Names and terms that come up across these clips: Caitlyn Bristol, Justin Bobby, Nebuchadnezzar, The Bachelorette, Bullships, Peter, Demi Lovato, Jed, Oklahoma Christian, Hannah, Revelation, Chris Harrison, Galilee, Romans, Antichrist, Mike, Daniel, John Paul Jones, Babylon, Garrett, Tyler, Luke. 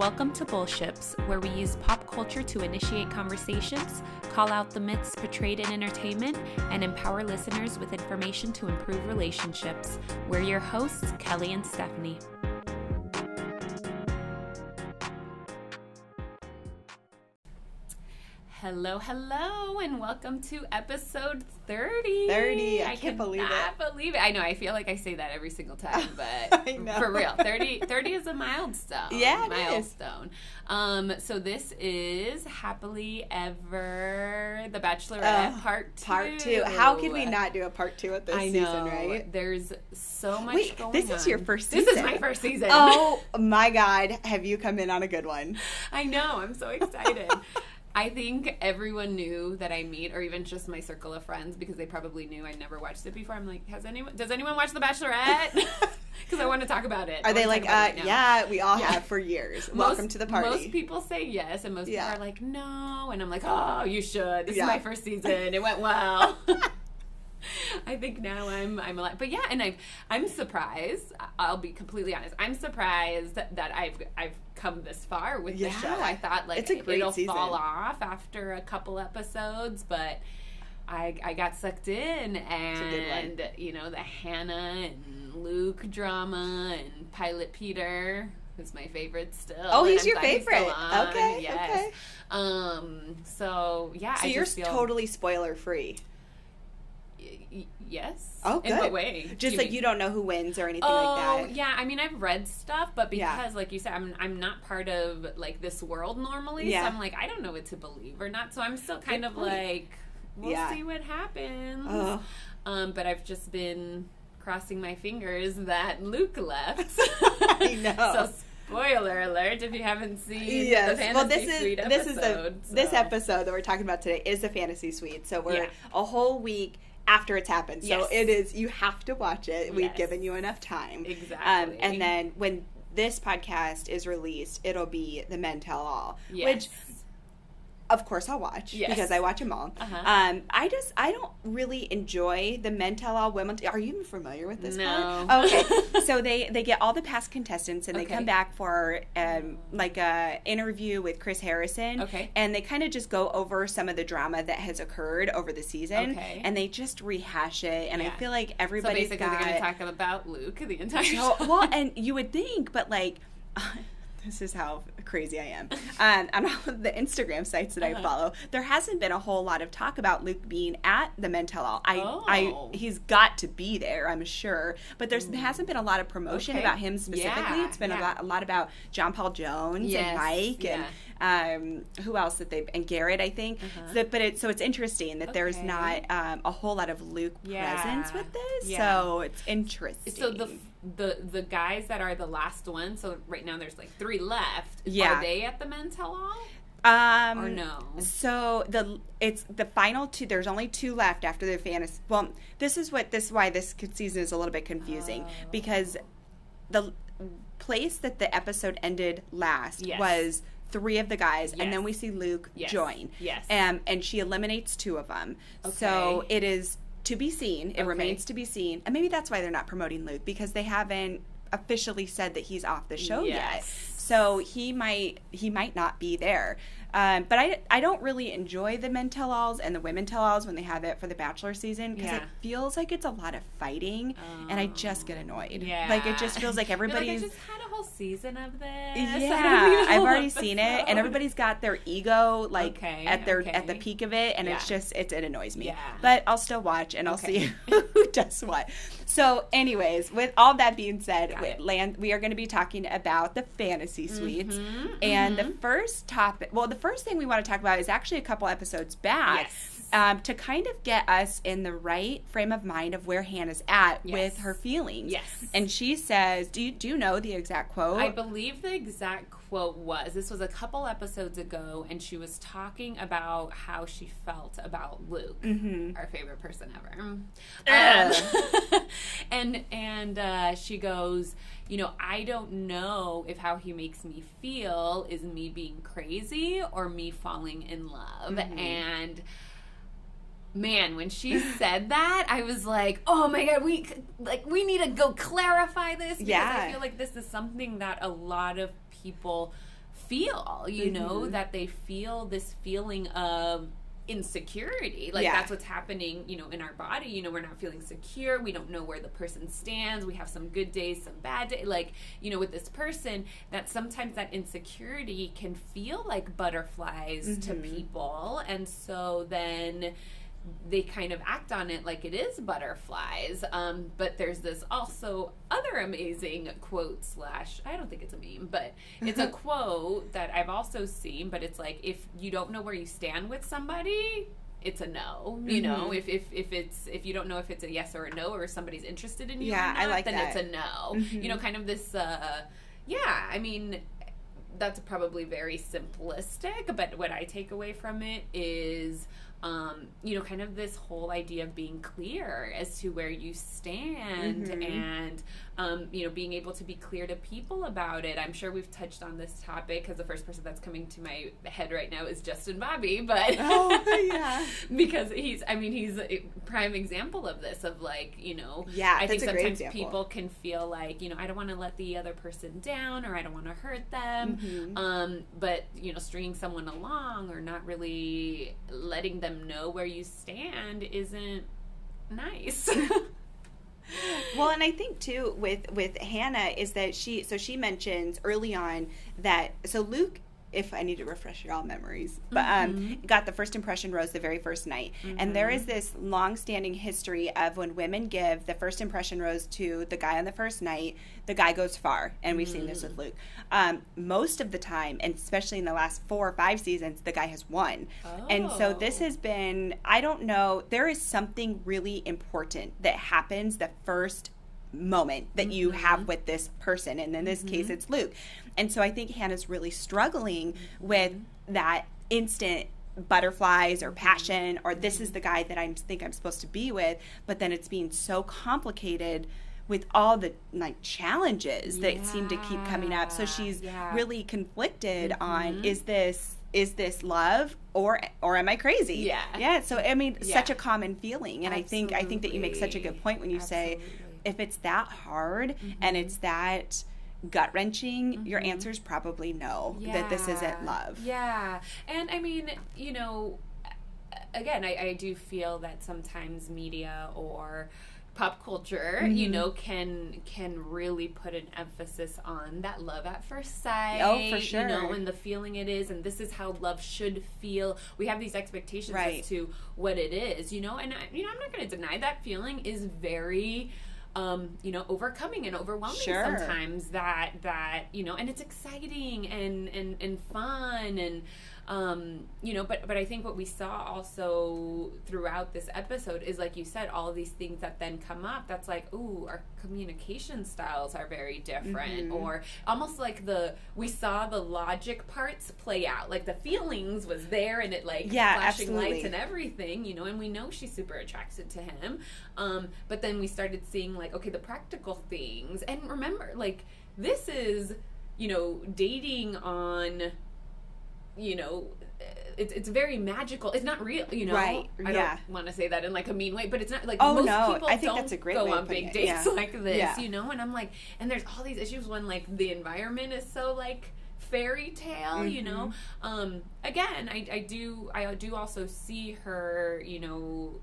Welcome to Bullships, where we use pop culture to initiate conversations, call out the myths portrayed in entertainment, and empower listeners with information to improve relationships. We're your hosts, Kelly and Stephanie. Hello, and welcome to episode 30. I can't believe it. I cannot believe it. I know, I feel like I say that every single time, but I know. For real, 30 is a milestone. Yeah, it is. So this is Happily Ever, The Bachelorette Part 2. Part 2. How can we not do a Part 2 at this season, right? There's so much going on. Wait, this is your first season? This is my first season. Oh my God, have you come in on a good one? I know, I'm so excited. I think everyone knew that I meet, or even just my circle of friends, because they probably knew I never watched it before. I'm like, does anyone watch The Bachelorette? Because I want to talk about it. Are they like, yeah, we all have for years. Welcome to the party. Most people say yes, and most people are like, no. And I'm like, oh, you should. This is my first season. It went well. I think now I'm alive. But yeah, and I'm surprised. I'll be completely honest. I'm surprised that I've come this far with the show. I thought like it'll fall off after a couple episodes, but I got sucked in, and the Hannah and Luke drama and Pilot Peter, who's my favorite still. Oh, he's your favorite. Okay. Yes. Okay. So yeah. So you're totally spoiler free. Yes. Oh, good. In what way? Just you don't know who wins or anything like that. Oh, yeah. I mean, I've read stuff, but because, like you said, I'm not part of, like, this world normally, so I'm like, I don't know what to believe or not, so I'm still kind of like, we'll see what happens. Oh. But I've just been crossing my fingers that Luke left. I know. So, spoiler alert! If you haven't seen the fantasy suite episode, this episode that we're talking about today is the fantasy suite. So we're a whole week after it's happened. So it is, you have to watch it. We've given you enough time, exactly. And then when this podcast is released, it'll be the Men Tell All, which of course I'll watch because I watch them all. Uh-huh. I don't really enjoy the Men Tell All, Women. Are you even familiar with this? No. Part? Okay. So they get all the past contestants, and they come back for like a interview with Chris Harrison. Okay. And they kind of just go over some of the drama that has occurred over the season. Okay. And they just rehash it, and I feel like everybody's so basically they're going to talk about Luke the entire time. Well, and you would think, but like. This is how crazy I am. On all of the Instagram sites that I follow, there hasn't been a whole lot of talk about Luke being at the Men Tell All. He's got to be there, I'm sure. But there hasn't been a lot of promotion about him specifically. Yeah. It's been a lot about John Paul Jones and Mike and who else and Garrett, I think. Uh-huh. So it's interesting that there's not a whole lot of Luke presence with this. Yeah. So it's interesting. So the guys that are the last one, so right now there's like 3 left. Yeah. Are they at the Men Tell All? Or no? So it's the final 2. There's only 2 left after the fantasy. Well, this is why this season is a little bit confusing because the place that the episode ended last was 3 of the guys, and then we see Luke join. Yes. And she eliminates 2 of them. Okay. So it is. To be seen. It remains to be seen. And maybe that's why they're not promoting Luke, because they haven't officially said that he's off the show yet. So he might not be there. But I don't really enjoy the Men Tell Alls and the Women Tell Alls when they have it for the Bachelor season, because it feels like it's a lot of fighting, and I just get annoyed. Yeah. Like, it just feels like everybody's... Like, I just had a whole season of this. Yeah, I've already seen it, and everybody's got their ego, like, at the peak of it, and it annoys me. Yeah. But I'll still watch, and I'll see who does what. So, anyways, with all that being said, we are going to be talking about the fantasy suites, and the first topic... Well, the first thing we want to talk about is actually a couple episodes back to kind of get us in the right frame of mind of where Hannah's at with her feelings. Yes. And she says, do you know the exact quote? I believe the exact quote was, this was a couple episodes ago, and she was talking about how she felt about Luke, our favorite person ever. And she goes... I don't know if how he makes me feel is me being crazy or me falling in love. And man, when she said that, I was like, oh my God, we need to go clarify this, because I feel like this is something that a lot of people feel, you mm-hmm. know, that they feel this feeling of insecurity. Like, yeah. that's what's happening, you know, in our body. You know, we're not feeling secure. We don't know where the person stands. We have some good days, some bad days. Like, you know, with this person, that sometimes that insecurity can feel like butterflies mm-hmm. to people. And so then they kind of act on it like it is butterflies. But there's this also other amazing quote slash, I don't think it's a meme, but it's a quote that I've also seen, but it's like, if you don't know where you stand with somebody, it's a no. You mm-hmm. know, if you don't know if it's a yes or a no, or if somebody's interested in you yeah, or not, I like then that. It's a no. Mm-hmm. You know, kind of this, yeah, I mean, that's probably very simplistic, but what I take away from it is, you know, kind of this whole idea of being clear as to where you stand mm-hmm. and, you know, being able to be clear to people about it. I'm sure we've touched on this topic because the first person that's coming to my head right now is Justin Bobby, but oh, yeah. because he's a prime example of this, of like, you know, yeah, I think sometimes people can feel like, you know, I don't want to let the other person down, or I don't want to hurt them, mm-hmm. But, you know, stringing someone along or not really letting them know where you stand isn't nice. Well, and I think too with Hannah is that she mentions early on that Luke, if I need to refresh y'all memories, but mm-hmm. got the first impression rose the very first night. Mm-hmm. And there is this long-standing history of when women give the first impression rose to the guy on the first night, the guy goes far. And we've mm-hmm. seen this with Luke. Most of the time, and especially in the last 4 or 5 seasons, the guy has won. Oh. And so this has been, I don't know, there is something really important that happens the first moment that mm-hmm. you have with this person, and in this mm-hmm. case it's Luke. And so I think Hannah's really struggling mm-hmm. with that instant butterflies or passion mm-hmm. or this is the guy that I think I'm supposed to be with, but then it's being so complicated with all the like challenges yeah. that seem to keep coming up. So she's yeah. really conflicted mm-hmm. on is this love or am I crazy? Yeah. Yeah. So I mean yeah. such a common feeling. And absolutely. I think that you make such a good point when you absolutely. say, if it's that hard mm-hmm. and it's that gut-wrenching, mm-hmm. your answer's probably no, yeah. that this isn't love. Yeah. And, I mean, you know, again, I do feel that sometimes media or pop culture, mm-hmm. you know, can really put an emphasis on that love at first sight. Oh, for sure. You know, and the feeling it is, and this is how love should feel. We have these expectations right. as to what it is, you know. And, you know, I'm not going to deny that feeling is very you know, overcoming and overwhelming sure. sometimes that, you know, and it's exciting and fun and, you know, but I think what we saw also throughout this episode is, like you said, all these things that then come up that's like, ooh, our communication styles are very different mm-hmm. or almost like we saw the logic parts play out, like the feelings was there and it like yeah, flashing absolutely. Lights and everything, you know, and we know she's super attracted to him. But then we started seeing like, okay, the practical things, and remember, like, this is, you know, dating on, you know, it's very magical. It's not real, you know. Right. I yeah. don't want to say that in like a mean way, but it's not like most people I think don't that's a great go on big dates yeah. like this, yeah. you know. And I'm like, and there's all these issues when like the environment is so like fairy tale, mm-hmm. you know. Again, I do also see her, you know,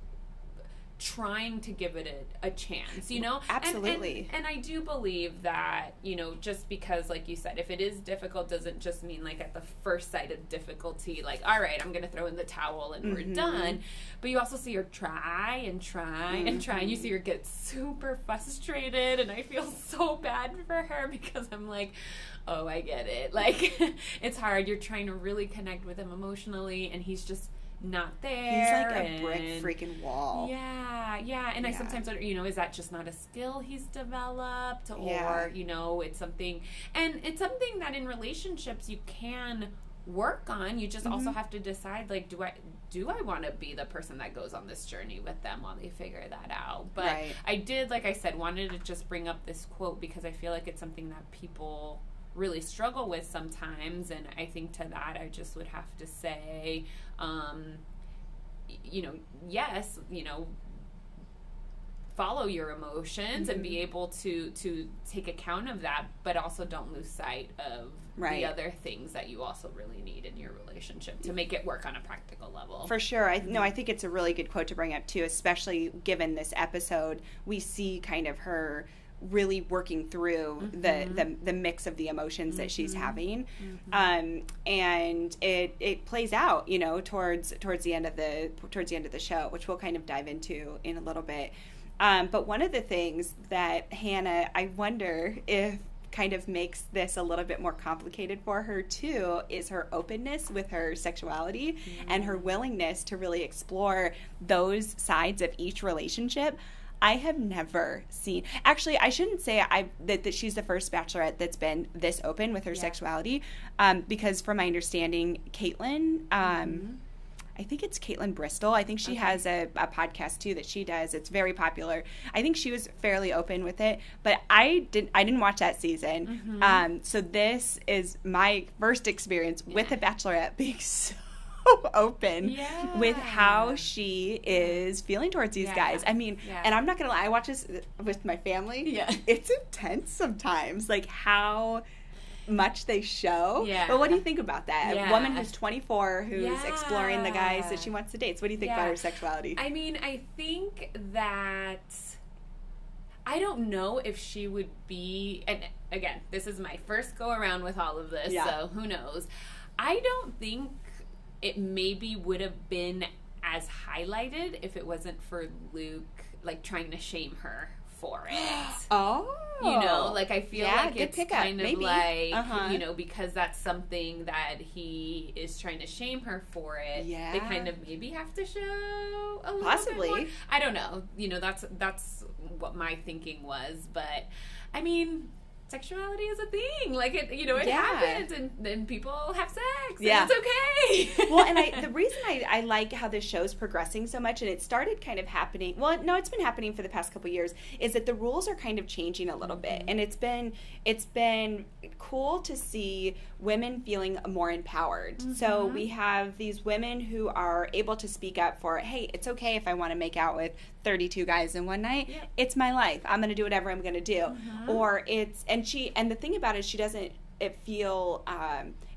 trying to give it a chance, you know? Absolutely. And I do believe that, you know, just because, like you said, if it is difficult doesn't just mean, like, at the first sight of difficulty, like, all right, I'm going to throw in the towel and mm-hmm. we're done. But you also see her try and try mm-hmm. and try, and you see her get super frustrated, and I feel so bad for her because I'm like, oh, I get it. Like, it's hard. You're trying to really connect with him emotionally, and he's just not there. He's like a brick freaking wall. Yeah, yeah. And yeah. I sometimes wonder, you know, is that just not a skill he's developed? Or, yeah. you know, it's something. And it's something that in relationships you can work on. You just mm-hmm. also have to decide, like, do I want to be the person that goes on this journey with them while they figure that out? But right. I did, like I said, wanted to just bring up this quote because I feel like it's something that people really struggle with sometimes, and I think to that I just would have to say, you know, yes, you know, follow your emotions and be able to take account of that, but also don't lose sight of the other things that you also really need in your relationship to make it work on a practical level. For sure. I think it's a really good quote to bring up, too, especially given this episode. We see kind of her really working through the mix of the emotions that she's having, and it plays out, you know, towards the end of the show, which we'll kind of dive into in a little bit. But one of the things that Hannah, I wonder if kind of makes this a little bit more complicated for her too, is her openness with her sexuality and her willingness to really explore those sides of each relationship. I have never seen. Actually, I shouldn't say that she's the first Bachelorette that's been this open with her sexuality, because from my understanding, Caitlyn, I think it's Caitlyn Bristol. I think she has a podcast too that she does. It's very popular. I think she was fairly open with it, but I didn't watch that season. So this is my first experience with a Bachelorette being so open with how she is feeling towards these guys. I mean, and I'm not gonna lie, I watch this with my family. It's intense sometimes, like how much they show. But what do you think about that? A woman who's 24 who's exploring the guys that she wants to date. So what do you think about her sexuality? I mean, I think that I don't know if she would be, and again, this is my first go around with all of this, so who knows. I don't think it maybe would have been as highlighted if it wasn't for Luke, like, trying to shame her for it. You know, like, I feel like it's kind of maybe. Like, you know, because that's something that he is trying to shame her for it, they kind of maybe have to show a little bit more. I don't know. You know, that's what my thinking was. But, I mean, sexuality is a thing. Like, it, you know, it happens, and people have sex. And it's okay. Well, and the reason I like how this show's progressing so much, and it started kind of happening, well, no, it's been happening for the past couple years, is that the rules are kind of changing a little bit. And it's been cool to see women feeling more empowered. So we have these women who are able to speak up for, hey, it's okay if I want to make out with 32 guys in one night. It's my life. I'm going to do whatever I'm going to do. Or it's, and the thing about it is she doesn't feel,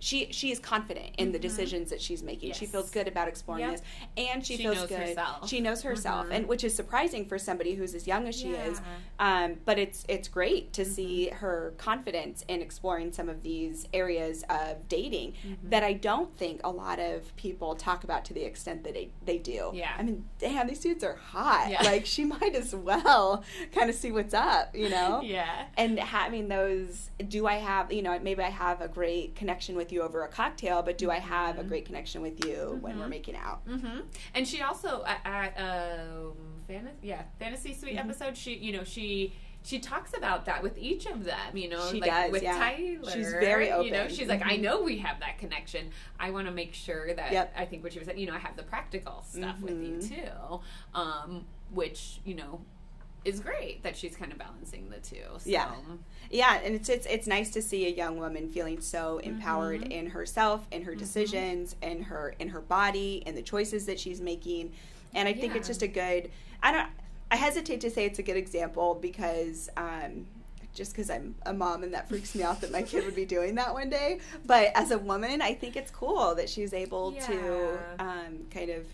she is confident in the decisions that she's making. Yes. She feels good about exploring this. And she feels knows good. Herself. She knows herself, and which is surprising for somebody who's as young as she is. But it's great to see her confidence in exploring some of these areas of dating that I don't think a lot of people talk about to the extent that they do. Yeah. I mean, damn, these dudes are hot. Yeah. Like, she might as well kind of see what's up, you know? And having those, do I have, you know, maybe I have a great connection with you over a cocktail, but do I have a great connection with you when we're making out? And she also at Fantasy Suite episode, she, you know, she talks about that with each of them, you know, she like does, with Tyler. She's very open. You know, she's like, I know we have that connection. I want to make sure that I think what she was saying, you know, I have the practical stuff with you too, which, you know, is great that she's kind of balancing the two. So. Yeah, and it's nice to see a young woman feeling so empowered in herself, in her decisions, in her body, in the choices that she's making. And I think it's just a good. I hesitate to say it's a good example because. Just because I'm a mom and that freaks me out that my kid would be doing that one day. But as a woman, I think it's cool that she's able to kind of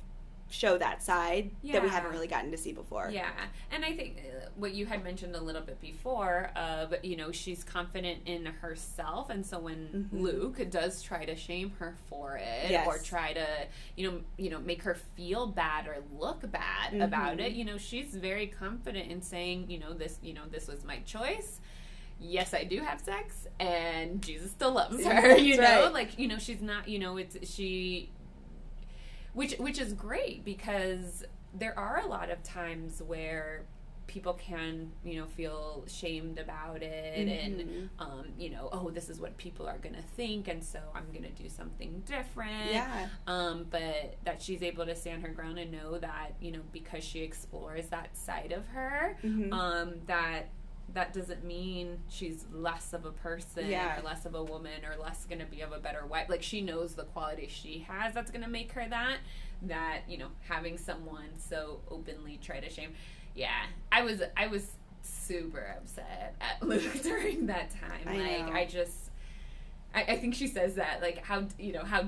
show that side that we haven't really gotten to see before. Yeah, and I think what you had mentioned a little bit before of, you know, she's confident in herself, and so when Luke does try to shame her for it or try to, you know, make her feel bad or look bad about it, you know, she's very confident in saying, this was my choice. Yes, I do have sex, and Jesus still loves her, you know? Right. Like, you know, she's not, you know, Which is great, because there are a lot of times where people can, you know, feel shamed about it and, you know, oh, this is what people are going to think, and so I'm going to do something different. Yeah. But that she's able to stand her ground and know that, you know, because she explores that side of her, that doesn't mean she's less of a person or less of a woman or less going to be of a better wife. Like, she knows the quality she has that's going to make her that, you know, having someone so openly try to shame. Yeah, I was super upset at Luke during that time. I think she says that, like, how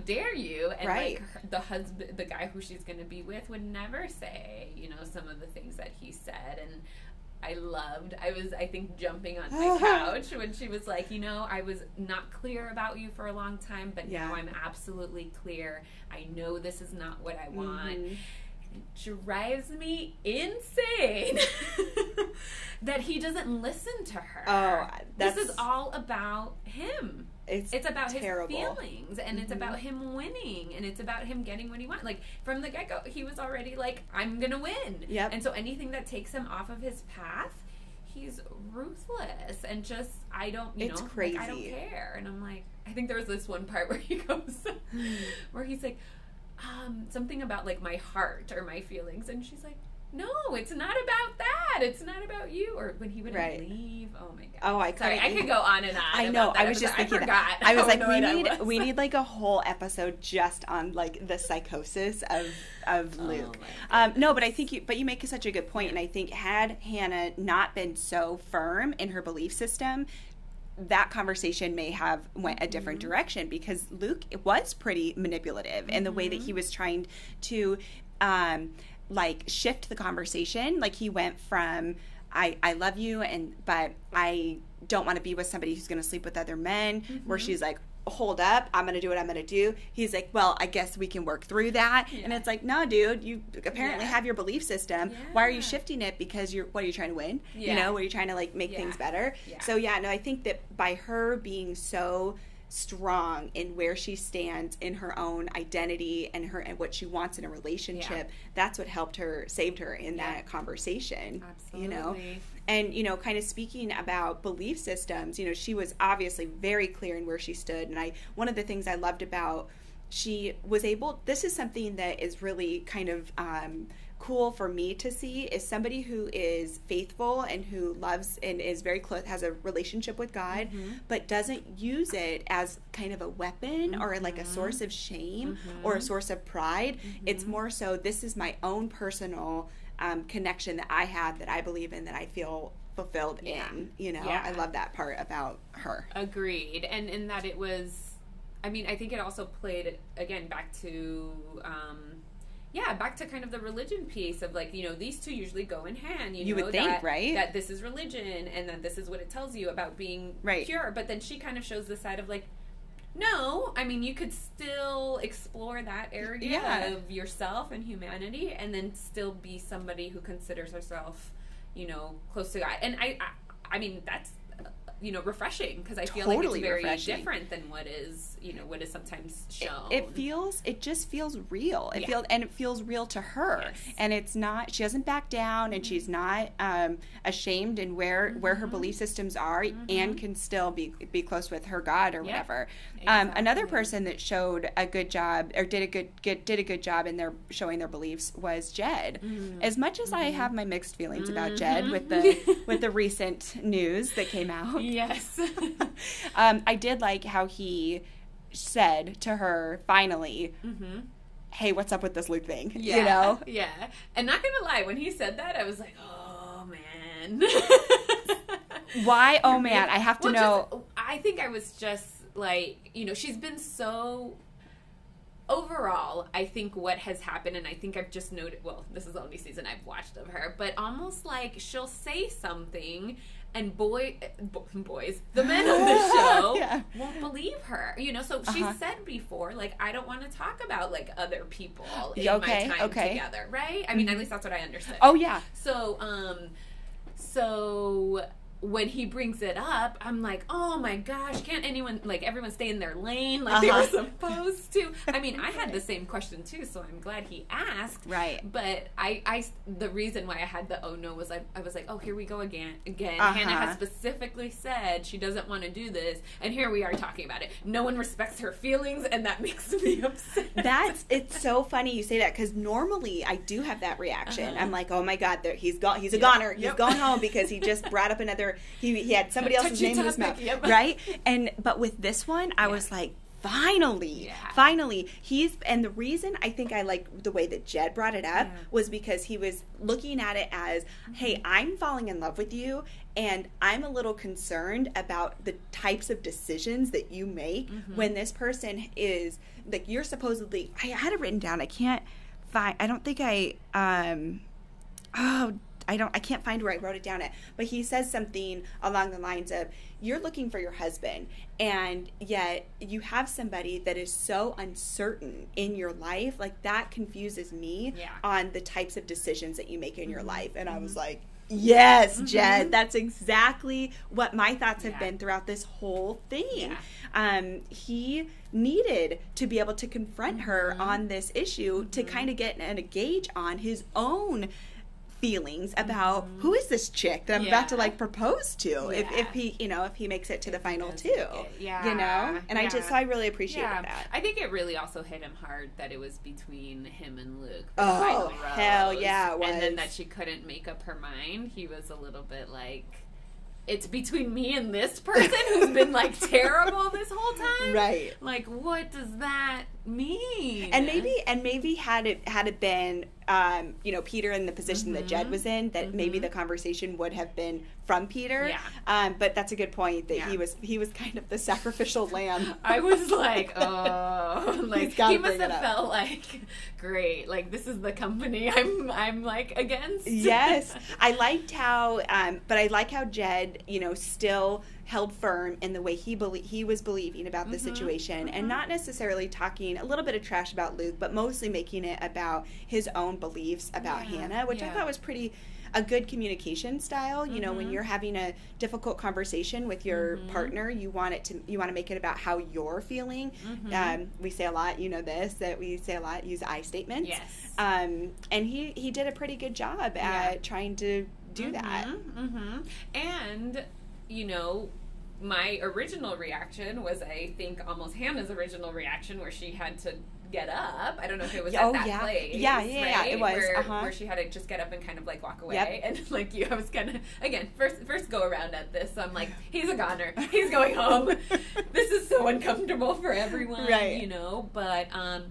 dare you? And, right. like, the husband, the guy who she's going to be with would never say, you know, some of the things that he said. And I was jumping on my couch when she was like, you know, I was not clear about you for a long time, but now I'm absolutely clear. I know this is not what I want. Mm-hmm. It drives me insane that he doesn't listen to her. Oh, this is all about him. It's about terrible. His feelings, and it's about him winning, and it's about him getting what he wants. Like, from the get-go, he was already like, I'm going to win. Yep. And so anything that takes him off of his path, he's ruthless and just, it's crazy. Like, I don't care. And I'm like, I think there was this one part where he goes, where he's like, something about, like, my heart or my feelings. And she's like, no, it's not about that. It's not about you. Or when he would leave. Oh, my God. Oh, I could go on and on. I know. I was just thinking that. I was like, we need like a whole episode just on, like, the psychosis of Luke. No, but I think you make such a good point. And I think had Hannah not been so firm in her belief system, that conversation may have went a different direction, because Luke was pretty manipulative in the way that he was trying to like shift the conversation. Like, he went from I love you, but I don't want to be with somebody who's going to sleep with other men, where she's like, hold up, I'm going to do what I'm going to do. He's like, well, I guess we can work through that. Yeah. And it's like, no, dude, you apparently have your belief system. Yeah. Why are you shifting it? Because what are you trying to win? Yeah. You know, what are you trying to, like, make things better? Yeah. So, I think that by her being so strong in where she stands in her own identity and what she wants in a relationship, that's what saved her in that conversation. Absolutely. And, kind of speaking about belief systems, she was obviously very clear in where she stood. And one of the things I loved about, she was able, this is something that is really kind of cool for me to see, is somebody who is faithful and who loves and is very close, has a relationship with God, but doesn't use it as kind of a weapon or like a source of shame or a source of pride. It's more so, this is my own personal connection that I have, that I believe in, that I feel fulfilled in. I love that part about her. Agreed. And in that it was, I think it also played again back to back to kind of the religion piece of, like, these two usually go in hand. You would think, right? That this is religion, and then this is what it tells you about being pure. But then she kind of shows the side of, like, no, you could still explore that area of yourself and humanity, and then still be somebody who considers herself, close to God. And I mean, that's, refreshing, because I feel like it's very different than what is sometimes shown. It just feels real. It feels real to her. Yes. And it's not, she doesn't back down, and she's not ashamed in where her belief systems are, and can still be close with her God or whatever. Exactly. Another person that showed a good job, or did a good job in their showing their beliefs, was Jed. As much as I have my mixed feelings about Jed with the recent news that came out. Yes. I did like how he said to her, finally, hey, what's up with this Luke thing? Yeah, Yeah. And not going to lie, when he said that, I was like, oh, man. Why? Oh, man. I have to know. I think I was just like, she's been so... Overall, I think what has happened, and I think I've just noted, well, this is the only season I've watched of her, but almost like she'll say something, and boys, the men on the show won't believe her. So she said before, like, I don't want to talk about, like, other people in my time together, right? At least that's what I understood. Oh, yeah. So when he brings it up, I'm like, oh my gosh, can't anyone, like, everyone stay in their lane like they were supposed to? I had the same question too, so I'm glad he asked. Right. But I the reason why I had the oh no was I was like, oh, here we go again. Hannah has specifically said she doesn't want to do this, and here we are talking about it. No one respects her feelings, and that makes me upset. It's so funny you say that, because normally I do have that reaction. I'm like, oh my God, he's gone. He's a goner. He's gone home because he just brought up another. He had somebody else's name in his mouth, right? But with this one, I was like, Finally, yeah. Finally, he's, and the reason I think I like the way that Jed brought it up was because he was looking at it as, hey, I'm falling in love with you, and I'm a little concerned about the types of decisions that you make when this person is, like, you're supposedly, I had it written down, I can't find, I don't think I, I can't find where I wrote it down at, but he says something along the lines of, you're looking for your husband, and yet you have somebody that is so uncertain in your life, like, that confuses me on the types of decisions that you make in your life. And I was like, yes, Jed, that's exactly what my thoughts have been throughout this whole thing. Yeah. He needed to be able to confront her on this issue to kind of get a gauge on his own feelings about who is this chick that I'm about to, like, propose to if he, you know, if he makes it to the final two, you know? And I just, so I really appreciated that. I think it really also hit him hard that it was between him and Luke. Oh, hell yeah, it was. And then that she couldn't make up her mind. He was a little bit like, it's between me and this person who's been, like, terrible this whole time. Right. Like, what does that mean? And maybe had it been, you know, Peter in the position that Jed was in, that maybe the conversation would have been from Peter. Yeah. But that's a good point that he was kind of the sacrificial lamb. I was like, oh, like, he must have felt like, great, like, this is the company I'm like against. Yes, I liked how, but I like how Jed, you know, still held firm in the way he was believing about the situation, and not necessarily talking a little bit of trash about Luke, but mostly making it about his own beliefs about Hannah, which I thought was a good communication style. You know, when you're having a difficult conversation with your partner, you want to make it about how you're feeling. We say a lot, you know this, that we say a lot, use I statements. Yes. And he did a pretty good job at trying to do that. And, you know, my original reaction was, I think, almost Hannah's original reaction, where she had to get up. I don't know if it was at that place. Yeah, it was. Where she had to just get up and kind of, like, walk away. Yep. And, like, I was kind of, again, first go around at this. So I'm like, he's a goner. He's going home. This is so uncomfortable for everyone, you know. But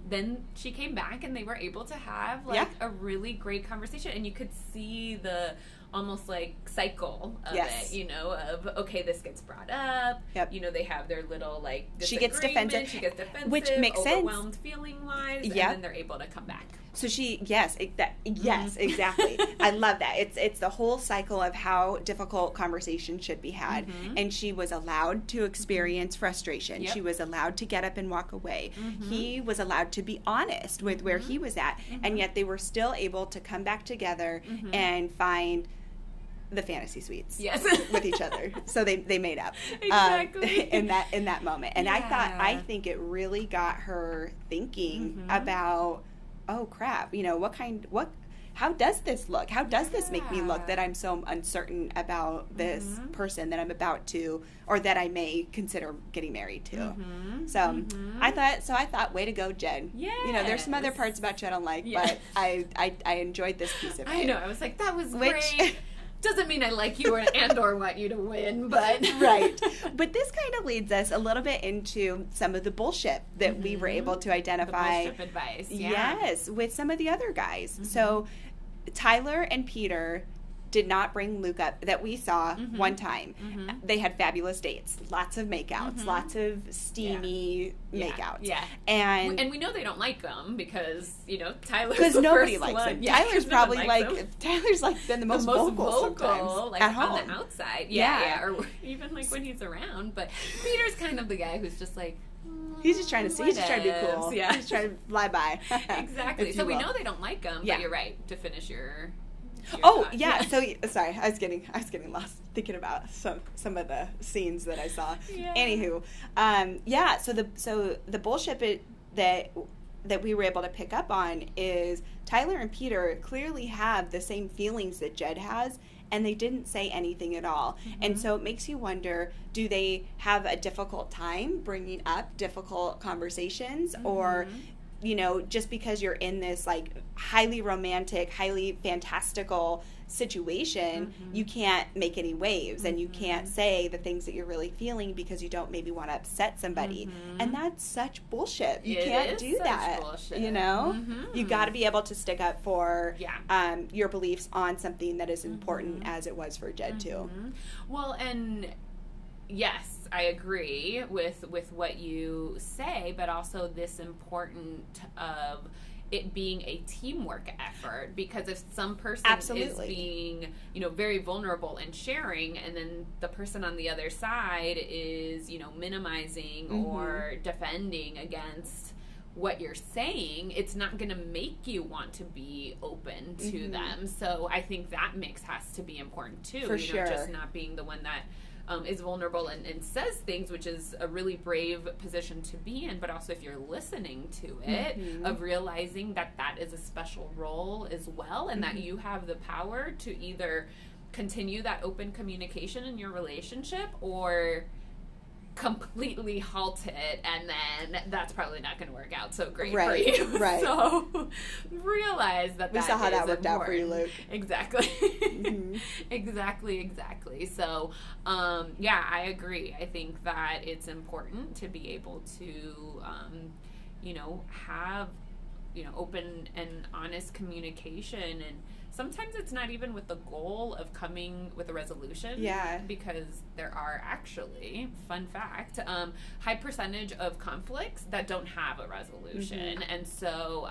then she came back, and they were able to have, like, a really great conversation. And you could see the almost, like, cycle of it, you know, of, okay, this gets brought up, you know, they have their little, like, she gets defensive, which makes sense, overwhelmed feeling-wise, and then they're able to come back. So she, exactly. I love that. It's the whole cycle of how difficult conversation should be had. And she was allowed to experience frustration. Yep. She was allowed to get up and walk away. He was allowed to be honest with where he was at. And yet they were still able to come back together and find the fantasy suites with each other. So they made up in that moment. And I think it really got her thinking about, oh crap, you know, how does this look? How does this make me look, that I'm so uncertain about this person that I'm about to, or that I may consider getting married to? I thought, way to go, Jed. Yeah. You know, there's some other parts about Jed I don't like, but I enjoyed this piece of it. I know, I was like, that was great. Doesn't mean I like you or want you to win, but... Right. But this kind of leads us a little bit into some of the bullshit that we were able to identify. The bullshit advice, yes, with some of the other guys. So Tyler and Peter did not bring Luke up, that we saw one time. They had fabulous dates, lots of makeouts, lots of steamy makeouts. Yeah. And we know they don't like them because, you know, Tyler's the nobody likes him. Yeah, Tyler's probably Tyler's like been the most vocal like at home. On the outside. Yeah, or even like when he's around, but Peter's kind of the guy who's just like, he's just trying to see. He's just trying to be cool. Yeah. He's just trying to fly by. Exactly. So we know they don't like him, but you're right to finish your So sorry, I was getting lost thinking about some of the scenes that I saw. Yeah. Anywho, So the bullshit that we were able to pick up on is Tyler and Peter clearly have the same feelings that Jed has, and they didn't say anything at all. And so it makes you wonder, do they have a difficult time bringing up difficult conversations, or you know, just because you're in this, like, highly romantic, highly fantastical situation, mm-hmm. you can't make any waves, mm-hmm. and you can't say the things that you're really feeling because you don't maybe want to upset somebody. Mm-hmm. And that's such bullshit. You can't do that. Bullshit. You know? Mm-hmm. You got to be able to stick up for your beliefs on something that is important, mm-hmm. as it was for Jed, mm-hmm. too. Well, and yes, I agree with what you say, but also this important of it being a teamwork effort, because if some person is being, you know, very vulnerable and sharing, and then the person on the other side is, you know, minimizing, mm-hmm. or defending against what you're saying, it's not going to make you want to be open to, mm-hmm. them. So I think that mix has to be important too. For sure. Just not being the one that is vulnerable and says things, which is a really brave position to be in, but also if you're listening to it, mm-hmm. of realizing that that is a special role as well, and mm-hmm. that you have the power to either continue that open communication in your relationship or completely halt it, and then that's probably not going to work out so great for you. Right. So realize that we saw how that worked out for you, Luke. Exactly. Mm-hmm. Exactly. So, I agree. I think that it's important to be able to, have, open and honest communication, and sometimes it's not even with the goal of coming with a resolution. Yeah. Because there are actually, fun fact, high percentage of conflicts that don't have a resolution. Mm-hmm. And so,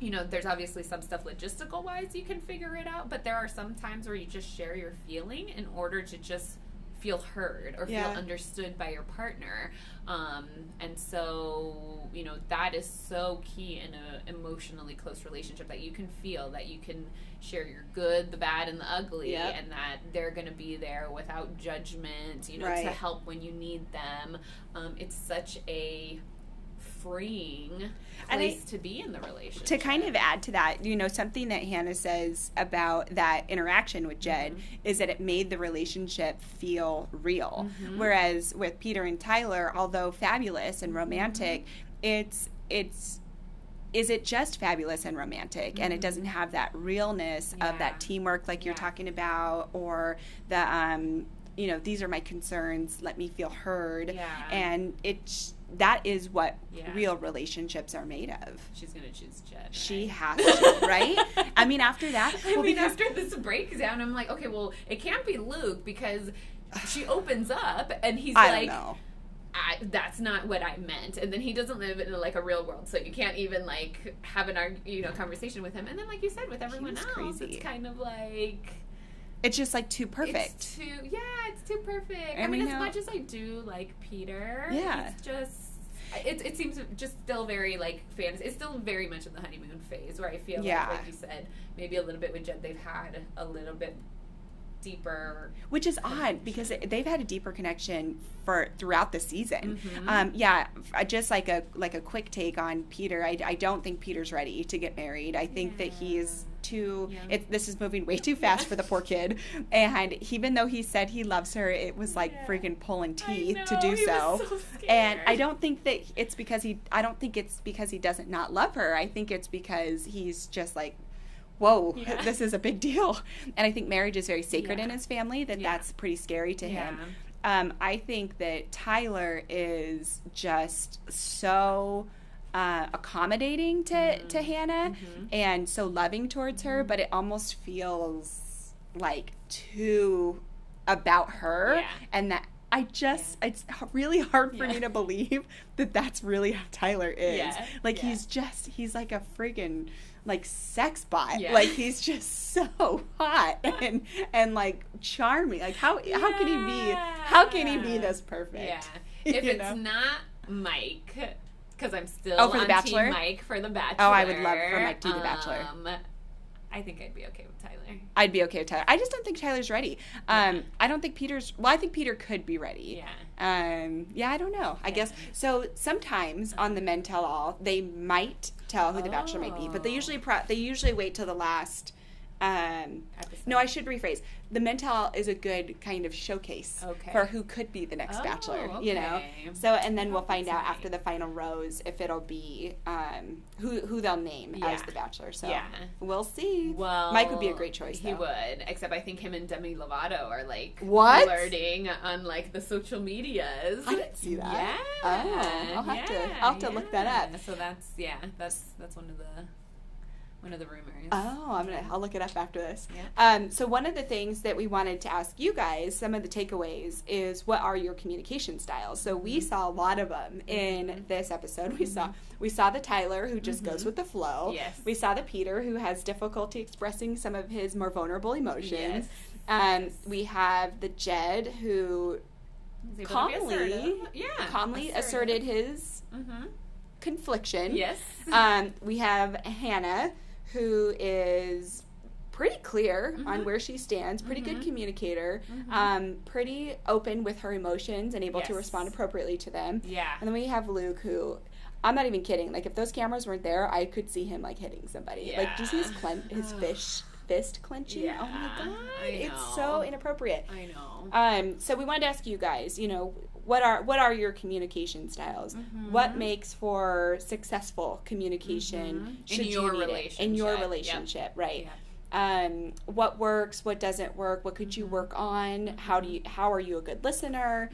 there's obviously some stuff logistical-wise you can figure it out, but there are some times where you just share your feeling in order to just feel heard or feel understood by your partner. And so, that is so key in an emotionally close relationship, that you can feel, that you can share your good, the bad, and the ugly, and that they're going to be there without judgment, to help when you need them. It's such a freeing place to be in the relationship. To kind of add to that, something that Hannah says about that interaction with Jed, mm-hmm. is that it made the relationship feel real. Mm-hmm. Whereas with Peter and Tyler, although fabulous and romantic, mm-hmm. Is it just fabulous and romantic, mm-hmm. and it doesn't have that realness of that teamwork like you're talking about, or the, these are my concerns, let me feel heard. Yeah. And it's... That is what real relationships are made of. She's going to choose Jed. Right? She has to, right? I mean, after this breakdown, I'm like, okay, well, it can't be Luke, because she opens up and he's that's not what I meant. And then he doesn't live in, a real world, so you can't even, have an, conversation with him. And then, like you said, with everyone else, crazy. It's kind of like... It's just, too perfect. It's too perfect. I mean, as much as I do like Peter, it's just, it seems just still very, fantasy. It's still very much in the honeymoon phase, where I feel like you said, maybe a little bit with Jed, they've had a little bit deeper, which is odd, because they've had a deeper connection throughout the season. Mm-hmm. Just like a quick take on Peter, I don't think Peter's ready to get married. I think that he's too. Yeah. This is moving way too fast for the poor kid. And even though he said he loves her, it was like freaking pulling teeth to do so. Was so scared. And I don't think that it's because he doesn't not love her. I think it's because he's just like, whoa, this is a big deal. And I think marriage is very sacred in his family, that's pretty scary to him. I think that Tyler is just so accommodating to Hannah, mm-hmm. and so loving towards her, but it almost feels too about her, and that I just, it's really hard for me to believe that that's really how Tyler is. Yeah. He's just, he's like a friggin', sex bot. Yeah. He's just so hot and charming. How can he be, this perfect? Yeah. If it's not Mike, because I'm still on Team Mike for The Bachelor. Oh, I would love for Mike to be The Bachelor. I think I'd be okay with Tyler. I just don't think Tyler's ready. I don't think Peter's... Well, I think Peter could be ready. Yeah. I don't know. I guess... So, sometimes on the Men Tell All, they might tell who the Bachelor might be, but they usually wait till the last... No, I should rephrase. The Mental is a good kind of showcase for who could be the next Bachelor, you know? So, and then we'll find out after the final rose if it'll be who they'll name as the Bachelor. So we'll see. Well, Mike would be a great choice, though. He would, except I think him and Demi Lovato are, like, flirting on, like, the social medias. I didn't see that. Yeah. Oh, I'll have to look that up. So that's one of the... One of the rumors. Oh, I'll look it up after this. Yeah. So one of the things that we wanted to ask you guys, some of the takeaways, is what are your communication styles? So we saw a lot of them in this episode. We saw the Tyler who just goes with the flow. Yes. We saw the Peter who has difficulty expressing some of his more vulnerable emotions. Yes. We have the Jed who calmly asserted his confliction. Yes. We have Hannah, who is pretty clear on where she stands, pretty good communicator, pretty open with her emotions and able to respond appropriately to them. Yeah. And then we have Luke, who, I'm not even kidding, like, if those cameras weren't there, I could see him, like, hitting somebody. Yeah. Like, do you see his fist clenching? Yeah. Oh, my God. I know. It's so inappropriate. I know. So we wanted to ask you guys, you know, what are your communication styles? What makes for successful communication in your relationship, right? Yeah. What works? What doesn't work? What could you work on? How are you a good listener?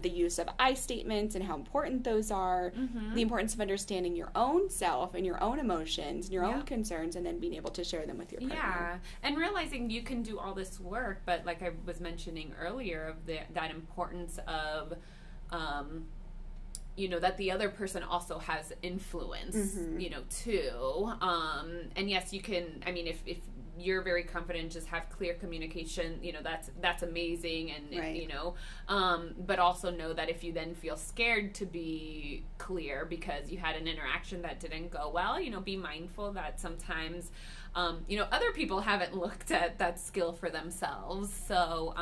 The use of I statements and how important those are. The importance of understanding your own self and your own emotions and your own concerns, and then being able to share them with your partner. Yeah, and realizing you can do all this work, but like I was mentioning earlier, of that importance of, you know, that the other person also has influence. You know, too. And yes, you can. I mean, if you're very confident, just have clear communication, you know, that's amazing, and you know, but also know that if you then feel scared to be clear because you had an interaction that didn't go well, you know, be mindful that sometimes, you know, other people haven't looked at that skill for themselves, so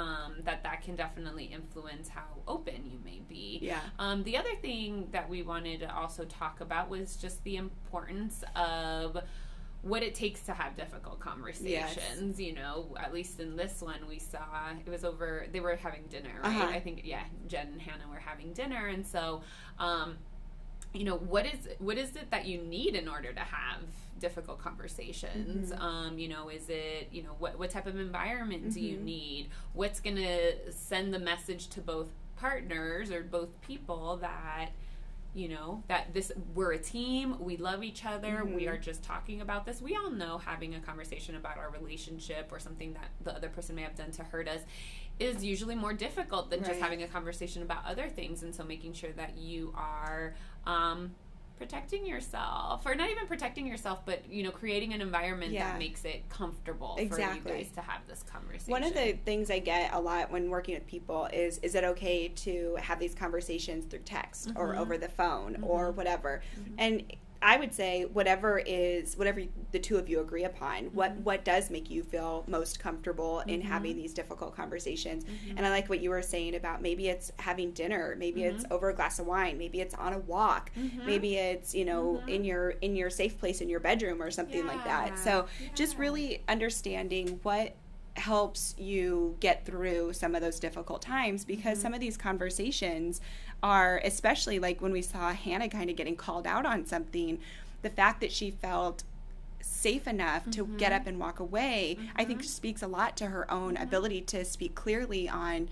that can definitely influence how open you may be. Yeah. The other thing that we wanted to also talk about was just the importance of what it takes to have difficult conversations, you know, at least in this one we saw, it was over, they were having dinner, right? I think, Jen and Hannah were having dinner, and so, you know, what is it that you need in order to have difficult conversations? You know, is it, you know, what type of environment do you need? What's going to send the message to both partners or both people that, you know, that this, we're a team, we love each other, we are just talking about this. We all know having a conversation about our relationship or something that the other person may have done to hurt us is usually more difficult than just having a conversation about other things. And so making sure that you are protecting yourself, or not even protecting yourself, but, you know, creating an environment that makes it comfortable for you guys to have this conversation. One of the things I get a lot when working with people is it okay to have these conversations through text or over the phone or whatever? And I would say whatever the two of you agree upon, what does make you feel most comfortable in having these difficult conversations. And I like what you were saying about maybe it's having dinner, maybe it's over a glass of wine, maybe it's on a walk, maybe it's, you know, in your safe place in your bedroom or something like that. So just really understanding what helps you get through some of those difficult times, because some of these conversations are, especially like when we saw Hannah kind of getting called out on something, the fact that she felt safe enough to get up and walk away, I think speaks a lot to her own ability to speak clearly on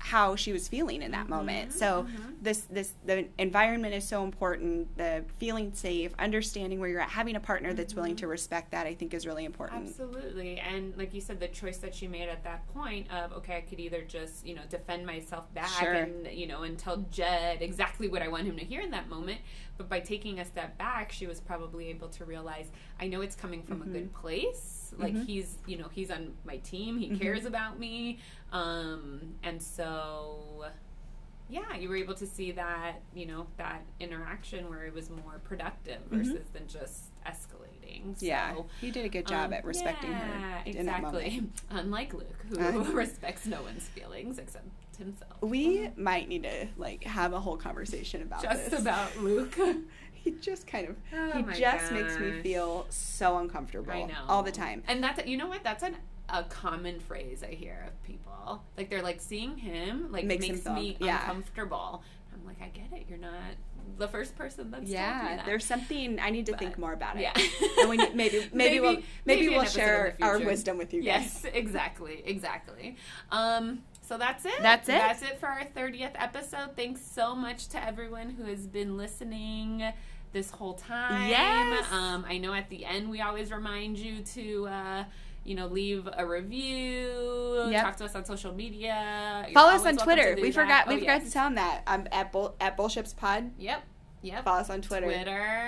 how she was feeling in that moment. So this the environment is so important, the feeling safe, understanding where you're at, having a partner that's willing to respect that, I think is really important. Absolutely. And like you said, the choice that she made at that point of, okay, I could either just, you know, defend myself back and, you know, and tell Jed exactly what I want him to hear in that moment, but by taking a step back, she was probably able to realize, I know it's coming from a good place, like he's, you know, he's on my team, he cares about me, and so, yeah, you were able to see that, you know, that interaction where it was more productive versus than just escalating. So, yeah, you did a good job at respecting her in that moment. Unlike Luke, who respects no one's feelings except himself. We might need to, like, have a whole conversation about Luke. he just kind of, he just makes me feel so uncomfortable. I know. All the time. And that's, you know what, that's a common phrase I hear of people. Like, they're like, seeing him, like, makes me uncomfortable. I'm like, I get it. You're not the first person that's told me that. There's something I need to think more about it. Yeah. And when you, maybe we'll share our wisdom with you guys. Yes, exactly. So that's it. That's it for our 30th episode. Thanks so much to everyone who has been listening this whole time. Yes. I know at the end we always remind you to leave a review, talk to us on social media. Follow us on Twitter. We forgot to tell them that. I'm at Bullships Pod. Yep. Follow us on Twitter.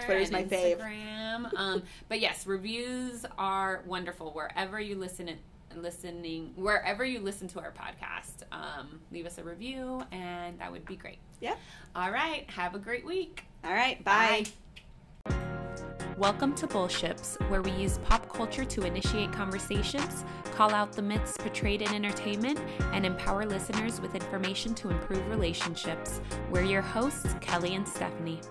Twitter's my Instagram. Fave. But yes, reviews are wonderful wherever you listen to our podcast. Leave us a review and that would be great. Yeah. All right. Have a great week. All right. Bye. Welcome to Bullships, where we use pop culture to initiate conversations, call out the myths portrayed in entertainment, and empower listeners with information to improve relationships. We're your hosts, Kelly and Stephanie.